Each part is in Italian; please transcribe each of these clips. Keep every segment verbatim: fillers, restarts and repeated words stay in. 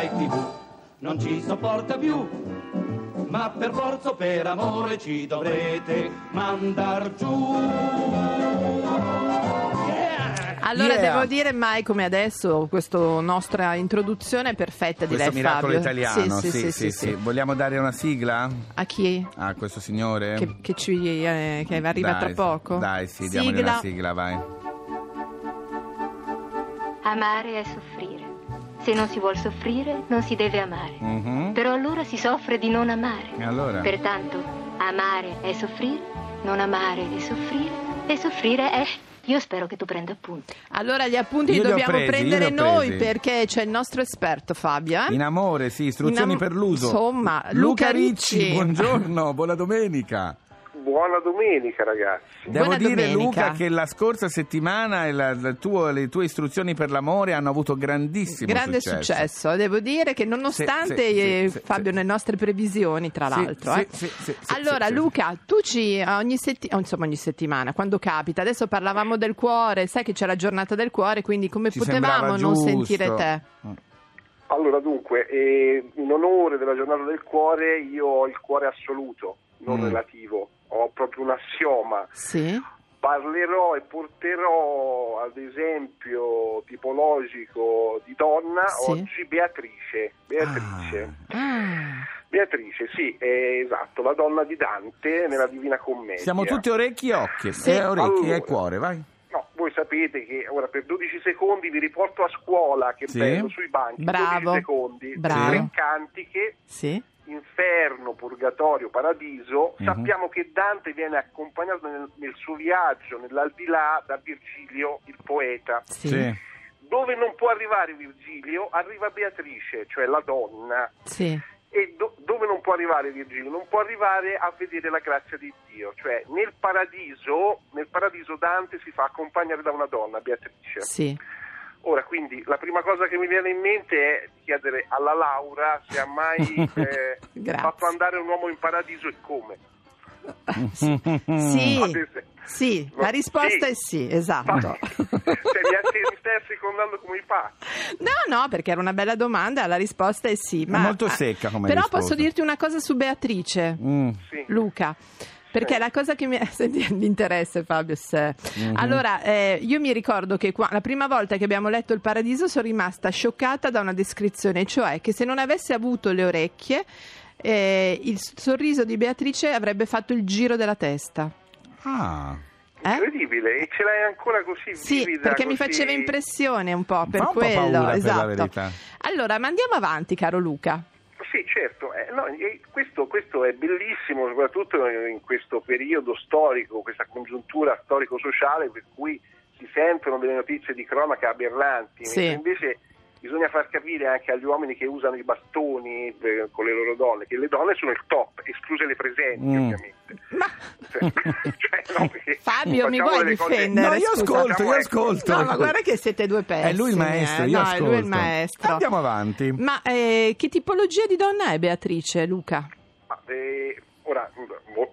Rai tivù non ci sopporta più, ma per forza o per amore ci dovrete mandar giù. Allora yeah. devo dire mai come adesso questa nostra introduzione è perfetta, questo direi Miracolo Fabio. Italiano, sì sì sì, sì, sì, sì, sì sì. Vogliamo dare una sigla? A chi? A questo signore? Che, che ci eh, che arriva dai, tra poco. Dai sì, sigla. Diamogli una sigla, vai. Amare è soffrire. Se non si vuol soffrire non si deve amare. Mm-hmm. Però allora si soffre di non amare. E allora? Pertanto amare è soffrire, non amare è soffrire e soffrire è... Io spero che tu prenda appunti. Allora gli appunti li dobbiamo presi, prendere noi, perché c'è il nostro esperto Fabio. Eh? In amore, sì, istruzioni am- per l'uso. Insomma, Luca, Luca Ricci. Ricci, buongiorno, buona domenica. Buona domenica ragazzi. Devo buona dire domenica. Luca, che la scorsa settimana la, la tuo, le tue istruzioni per l'amore hanno avuto grandissimo grande successo. successo. Devo dire che nonostante se, se, eh, se, Fabio se, le nostre previsioni tra se, l'altro se, eh. se, se, se, Allora se, Luca, tu ci ogni, setti- insomma, ogni settimana quando capita, adesso parlavamo del cuore, sai che c'è la giornata del cuore, quindi come potevamo non sentire te? Allora dunque eh, in onore della giornata del cuore io ho il cuore assoluto, non mm. relativo. Ho proprio un assioma. Sì. Parlerò e porterò ad esempio tipologico di donna, sì, oggi Beatrice. Beatrice. Ah. Beatrice, sì, è esatto, la donna di Dante nella Divina Commedia. Siamo tutti orecchi e occhi, sì. eh, orecchi allora, e cuore, vai. No, voi sapete che ora per dodici secondi vi riporto a scuola, che sì. bello, sui banchi, bravo, dodici secondi, bravo. Tre cantiche. Sì. Inferno, Purgatorio, Paradiso. Uh-huh. Sappiamo che Dante viene accompagnato nel, nel suo viaggio nell'aldilà da Virgilio, il poeta. Sì. Sì. Dove non può arrivare Virgilio, arriva Beatrice, cioè la donna. Sì. E do, dove non può arrivare Virgilio? Non può arrivare a vedere la grazia di Dio. Cioè nel Paradiso, nel Paradiso Dante si fa accompagnare da una donna, Beatrice. Sì. Ora, quindi, la prima cosa che mi viene in mente è chiedere alla Laura se ha mai eh, fatto andare un uomo in paradiso e come. Sì, sì, sì. No, la risposta sì. è sì, esatto. Ma, se mi, mi stai secondando come i pazzi. No, no, perché era una bella domanda, la risposta è sì. Ma è molto secca come però risposta. Posso dirti una cosa su Beatrice, mm. sì. Luca. Perché la cosa che mi, mi interessa, Fabio, se... mm-hmm. Allora, eh, io mi ricordo che qua, la prima volta che abbiamo letto il Paradiso sono rimasta scioccata da una descrizione, cioè che se non avesse avuto le orecchie, eh, il sorriso di Beatrice avrebbe fatto il giro della testa. Ah, eh? Incredibile, e ce l'hai ancora così sì, vivida. Sì, perché così... mi faceva impressione un po' per un quello, po' esatto. Per la verità. Allora, ma andiamo avanti, caro Luca. Sì, certo, eh, no, questo, questo è bellissimo, soprattutto in questo periodo storico, questa congiuntura storico-sociale per cui si sentono delle notizie di cronaca aberranti, sì. Invece bisogna far capire anche agli uomini che usano i bastoni per, con le loro donne, che le donne sono il top, escluse le presenti, mm. ovviamente. Ma... Cioè, cioè, no, Fabio, mi vuoi difendere? No, io scusa. ascolto, io ascolto. No, ma guarda che siete due pessimi. È lui il maestro, eh. io no, ascolto. Lui è il maestro. Andiamo avanti. Ma eh, che tipologia di donna è Beatrice, Luca? Ma, eh, ora,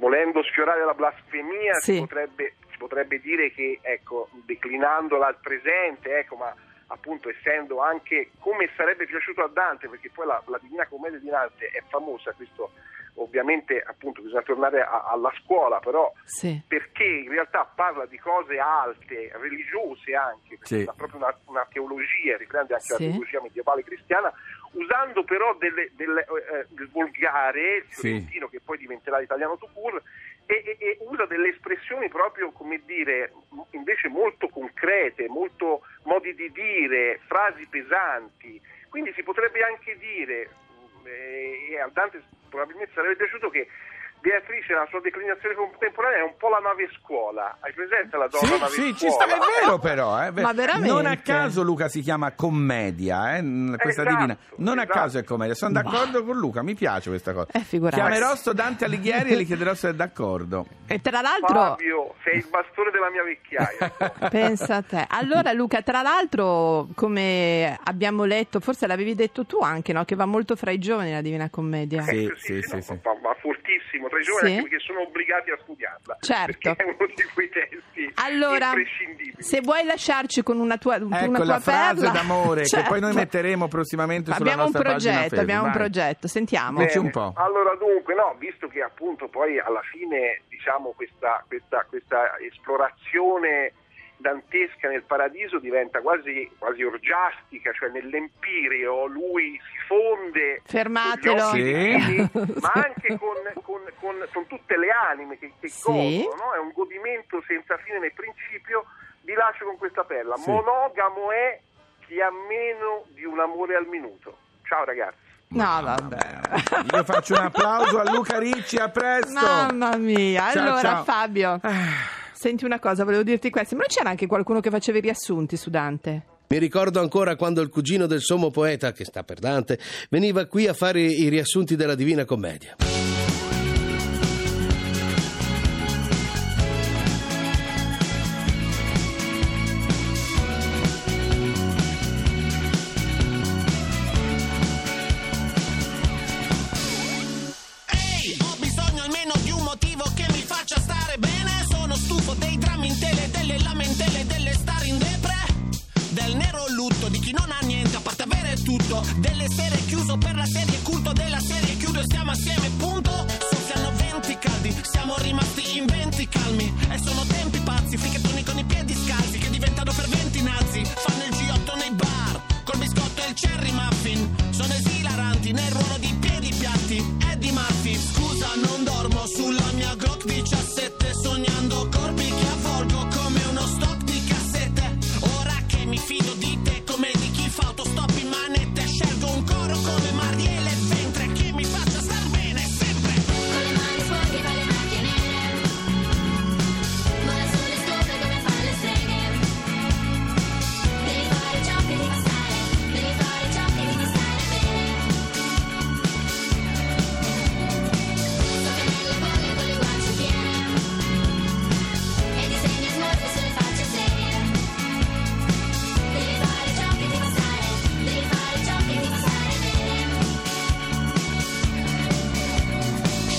volendo sfiorare la blasfemia, sì. si potrebbe, si potrebbe dire che, ecco, declinandola al presente, ecco, ma... appunto essendo anche come sarebbe piaciuto a Dante, perché poi la, la Divina Commedia di Dante è famosa, questo ovviamente appunto bisogna tornare a, alla scuola, però sì. perché in realtà parla di cose alte, religiose anche, perché sì. proprio una, una teologia, riprende anche sì. la teologia medievale cristiana, usando però delle, delle, eh, del volgare, il fiorentino sì. che poi diventerà l'italiano tout court, E, e, e usa delle espressioni proprio, come dire, invece molto concrete, molto modi di dire, frasi pesanti. Quindi si potrebbe anche dire, eh, e a Dante probabilmente sarebbe piaciuto che Beatrice, la sua declinazione contemporanea è un po' la nave scuola. Hai presente la donna sì, nave sì, scuola? Sì, ci sta, è vero però. Eh? Ma veramente? Non a caso Luca si chiama commedia, eh? questa esatto, divina. Non esatto. a caso è commedia. Sono d'accordo con Luca, mi piace questa cosa. Eh, Chiamerò sto Dante Alighieri e gli chiederò se è d'accordo. E tra l'altro... Fabio, sei il bastone della mia vecchiaia. Pensa a te. Allora Luca, tra l'altro, come abbiamo letto, forse l'avevi detto tu anche, no? Che va molto fra i giovani la Divina Commedia. Sì, eh, sì, sì. sì, no, sì. Ma, ma fortissimo. tantissimo tra i giovani, sì, anche perché sono obbligati a studiarla, certo, perché è uno di quei testi allora, imprescindibili. Se vuoi lasciarci con una tua, ecco, una tua frase perla, d'amore, certo, che poi noi metteremo prossimamente sulla abbiamo nostra un progetto, pagina Facebook. Abbiamo vai. un progetto, sentiamo. Bene, un po'. Allora dunque, no, visto che appunto poi alla fine diciamo questa, questa, questa esplorazione dantesca nel paradiso diventa quasi, quasi orgiastica, cioè nell'empireo lui si fonde, fermatelo, con sì, ma anche con, con, con, con tutte le anime che, che sì, godono, no? È un godimento senza fine nel principio. Vi lascio con questa perla: sì, monogamo è chi ha meno di un amore al minuto. Ciao ragazzi. No, vabbè, io faccio un applauso a Luca Ricci, a presto. Mamma mia, ciao, allora ciao. Fabio, senti una cosa, volevo dirti questo, ma non c'era anche qualcuno che faceva i riassunti su Dante? Mi ricordo ancora quando il cugino del sommo poeta, che sta per Dante, veniva qui a fare i riassunti della Divina Commedia. Delle sere chiuso per la serie, culto della serie chiudo e siamo assieme, punto. Soffiano venti caldi, siamo rimasti in venti calmi. E sono tempi pazzi, fricchettoni con i piedi scalzi che diventano ferventi nazi. Fanno il G otto nei bar, col biscotto e il cherry muffin. Sono esilaranti nel ruolo di piedi piatti e di Murphy. Scusa, non dormo sulla mia Glock diciassette, sognando corpi che avvolgo come uno stock di cassette. Ora che mi fido di te come di chi fa autostop in mano, scelgo un coro come Marielle Ventre che mi faccia star bene sempre. Con le mani sporche fa le macchie nere, vola sulle scopre come fanno le streghe. Devi fare ciò che ti stare, devi fare ciò che ti stare bene. Soffia nelle bolle con le guance piene e disegna smorte sulle facce serie. Devi fare ciò che ti stare, devi fare.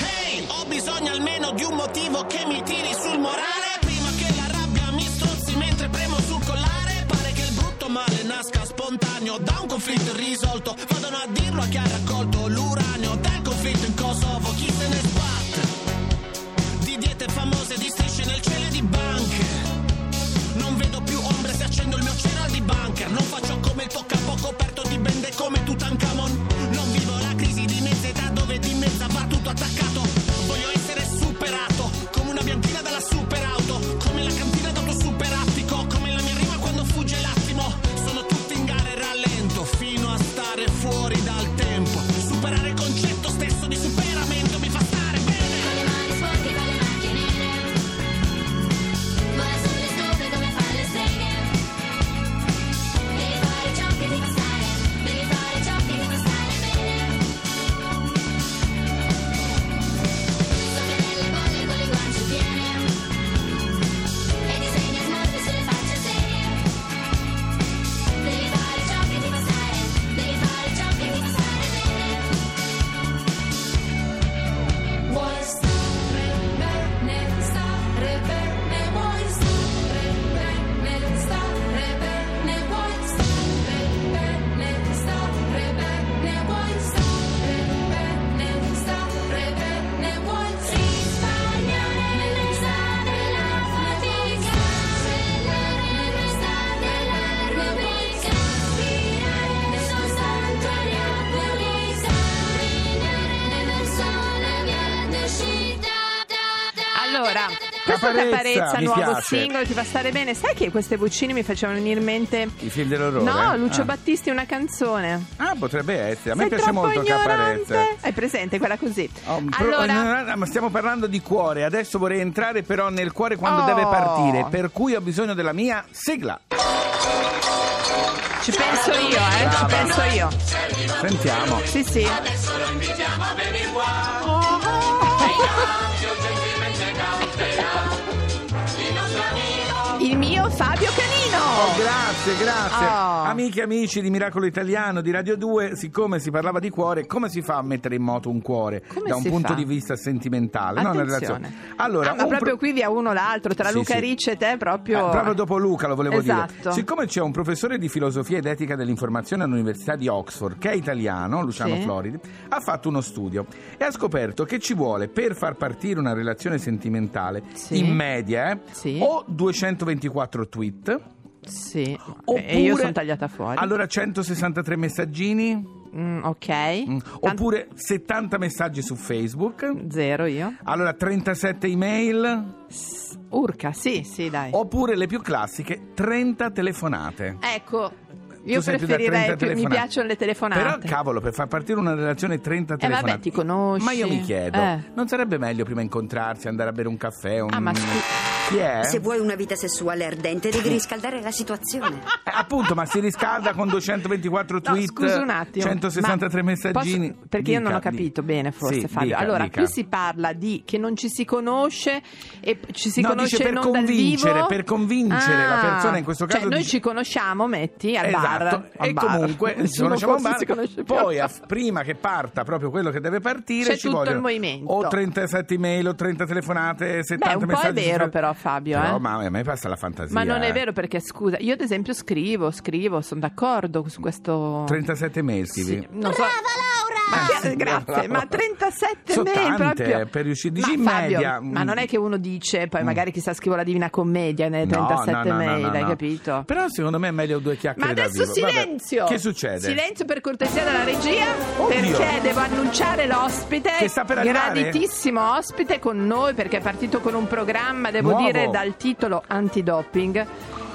Hey, ho bisogno almeno di un motivo che mi tiri sul morale, prima che la rabbia mi strozzi mentre premo sul collare. Pare che il brutto male nasca spontaneo da un conflitto irrisolto. Vadano a dirlo a chi ha raccolto l'uranio del conflitto in Kosovo. Chi se ne sbatte di diete famose, di strisce nel cielo e di banche. Non vedo più ombre se accendo il mio cereal di bunker. Non faccio come il tuo capo coperto di bende come Tutankhamon. Non vivo la crisi di mezza età dove di mezza va tutto attaccato. Voglio essere superato come una bianchina dalla superauto, come la cantina dopo superattico, come la mia rima quando fugge l'attimo. Sono tutti in gara e rallento fino a stare fuori dal tempo. Superare il concetto stesso di superamento mi fa stare bene. Con le mani sporche con le macchie nere, vola sulle scopre come fanno le streghe. Devi fare ciò che ti fa stare, devi fare ciò che ti fa stare bene. Soffia nelle bolle con le guance piene e disegna smorte sulle facce serie. Devi fare ciò che ti fa stare, devi fare ciò che ti fa stare bene. Vuoi stare bene, stare bene, vuoi stare bene, stare bene, vuoi stare bene, stare bene, vuoi stare bene, stare bene, vuoi risparmiare l'està della fatica, accelerare l'està della rubrica, aspirare soltanto alla pulizia, brillare verso la via d'uscita. Allora, questa Caparezza, Caparezza, mi nuovo piace. Singolo, ti fa stare bene. Sai che queste vocine mi facevano venire in mente I film dell'orrore? No, Lucio Ah. Battisti, una canzone. Ah, potrebbe essere. A me Sei piace troppo molto ignorante. Caparezza. Hai presente quella così? Oh, pro- Allora- ma stiamo parlando di cuore. Adesso vorrei entrare però nel cuore quando Oh. deve partire, per cui ho bisogno della mia sigla. Ci penso io, eh, Brava. ci penso io. Sentiamo. Sì, sì. Adesso lo invitiamo a Baby One. Il mio Fabio Canini. Martino! Oh, grazie, grazie. Oh. Amiche e amici di Miracolo Italiano, di Radio due, siccome si parlava di cuore, come si fa a mettere in moto un cuore? Come da un punto fa? Di vista sentimentale. No, una relazione. Allora, ah, ma proprio pro... qui via uno l'altro, tra sì, Luca sì. Ricci e te proprio... Eh, proprio dopo Luca, lo volevo esatto. dire. Siccome c'è un professore di filosofia ed etica dell'informazione all'Università di Oxford, che è italiano, Luciano sì. Floridi, ha fatto uno studio e ha scoperto che ci vuole per far partire una relazione sentimentale sì. in media eh, sì. o duecentoventiquattro tweet sì. oppure, e io sono tagliata fuori allora centosessantatré messaggini mm, ok mm, oppure Tant- settanta messaggi su Facebook, zero io, allora trentasette email S- urca sì sì dai, oppure le più classiche trenta telefonate. Ecco, io preferirei più, mi piacciono le telefonate. Però cavolo, per far partire una relazione trenta telefonate. Eh vabbè, ti conosci. Ma io mi chiedo, eh. non sarebbe meglio prima incontrarsi, andare a bere un caffè? Un... Ah, ma scu- Yeah. Se vuoi una vita sessuale ardente devi riscaldare la situazione. Eh, appunto, ma si riscalda con duecentoventiquattro tweet, no, scusa un attimo, centosessantatré messaggini. Posso, perché dica, io non ho capito dica, bene forse sì, Fabio. Dica, allora, dica. Qui si parla di che non ci si conosce e ci si no, conosce dice, per non convincere, dal vivo. Per convincere ah, la persona in questo caso. Cioè, dice, noi ci conosciamo, metti al esatto, bar. E bar. Comunque ci conosciamo al bar. Si conosce poi a, prima che parta proprio quello che deve partire c'è ci tutto il movimento. O trentasette email, o trenta telefonate, settanta Beh, un messaggi. Po' è vero però Fabio, però, eh? Ma a me passa la fantasia. Ma non è eh. vero, perché scusa, io ad esempio scrivo, scrivo, sono d'accordo su questo. trentasette mail scrivi. Sì, non so... Brava Laura! Ma ah, sì, grazie, brava. Ma trentasette so mail tante, proprio. Per riuscire dici in media. Ma non è che uno dice poi magari chissà scrivo la Divina Commedia nelle no, trentasette no, no, mail, no, no, hai no. capito? Però secondo me è meglio due chiacchiere da vivo. Ma adesso silenzio. Vabbè, che succede? Silenzio per cortesia dalla regia, oh perché Dio. Devo annunciare l'ospite. Che sta per arrivare. Graditissimo ospite con noi perché è partito con un programma, devo Nuovo. dire dal titolo antidoping,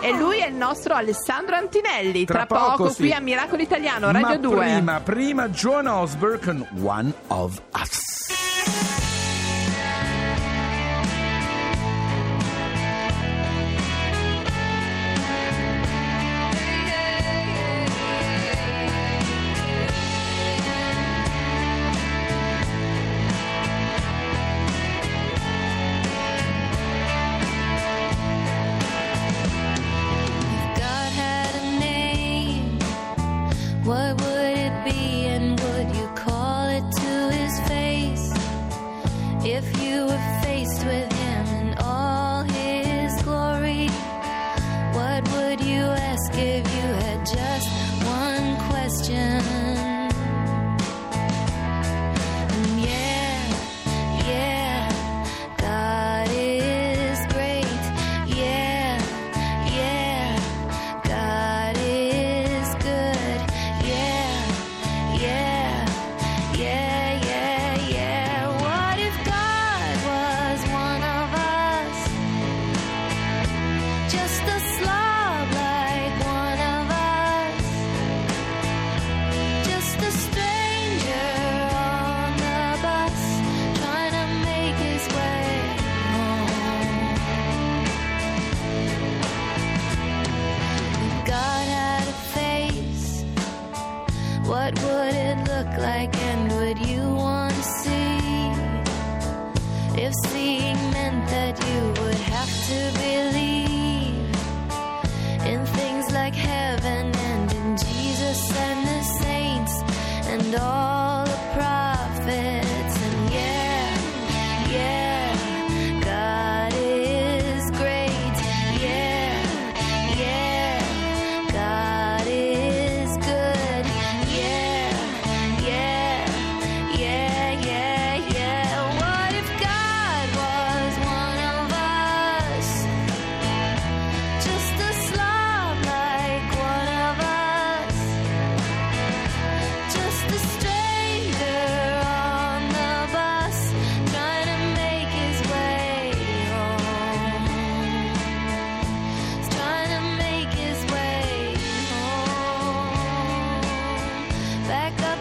e lui è il nostro Alessandro Antinelli tra, tra poco, poco sì. qui a Miracolo Italiano Radio due. Ma prima, prima Joan Osborne con One of Us. What would it look like, and would you want to see if seeing meant that you would have to believe in things like heaven and in Jesus and the saints and all the prophets? And yeah, yeah. Back up.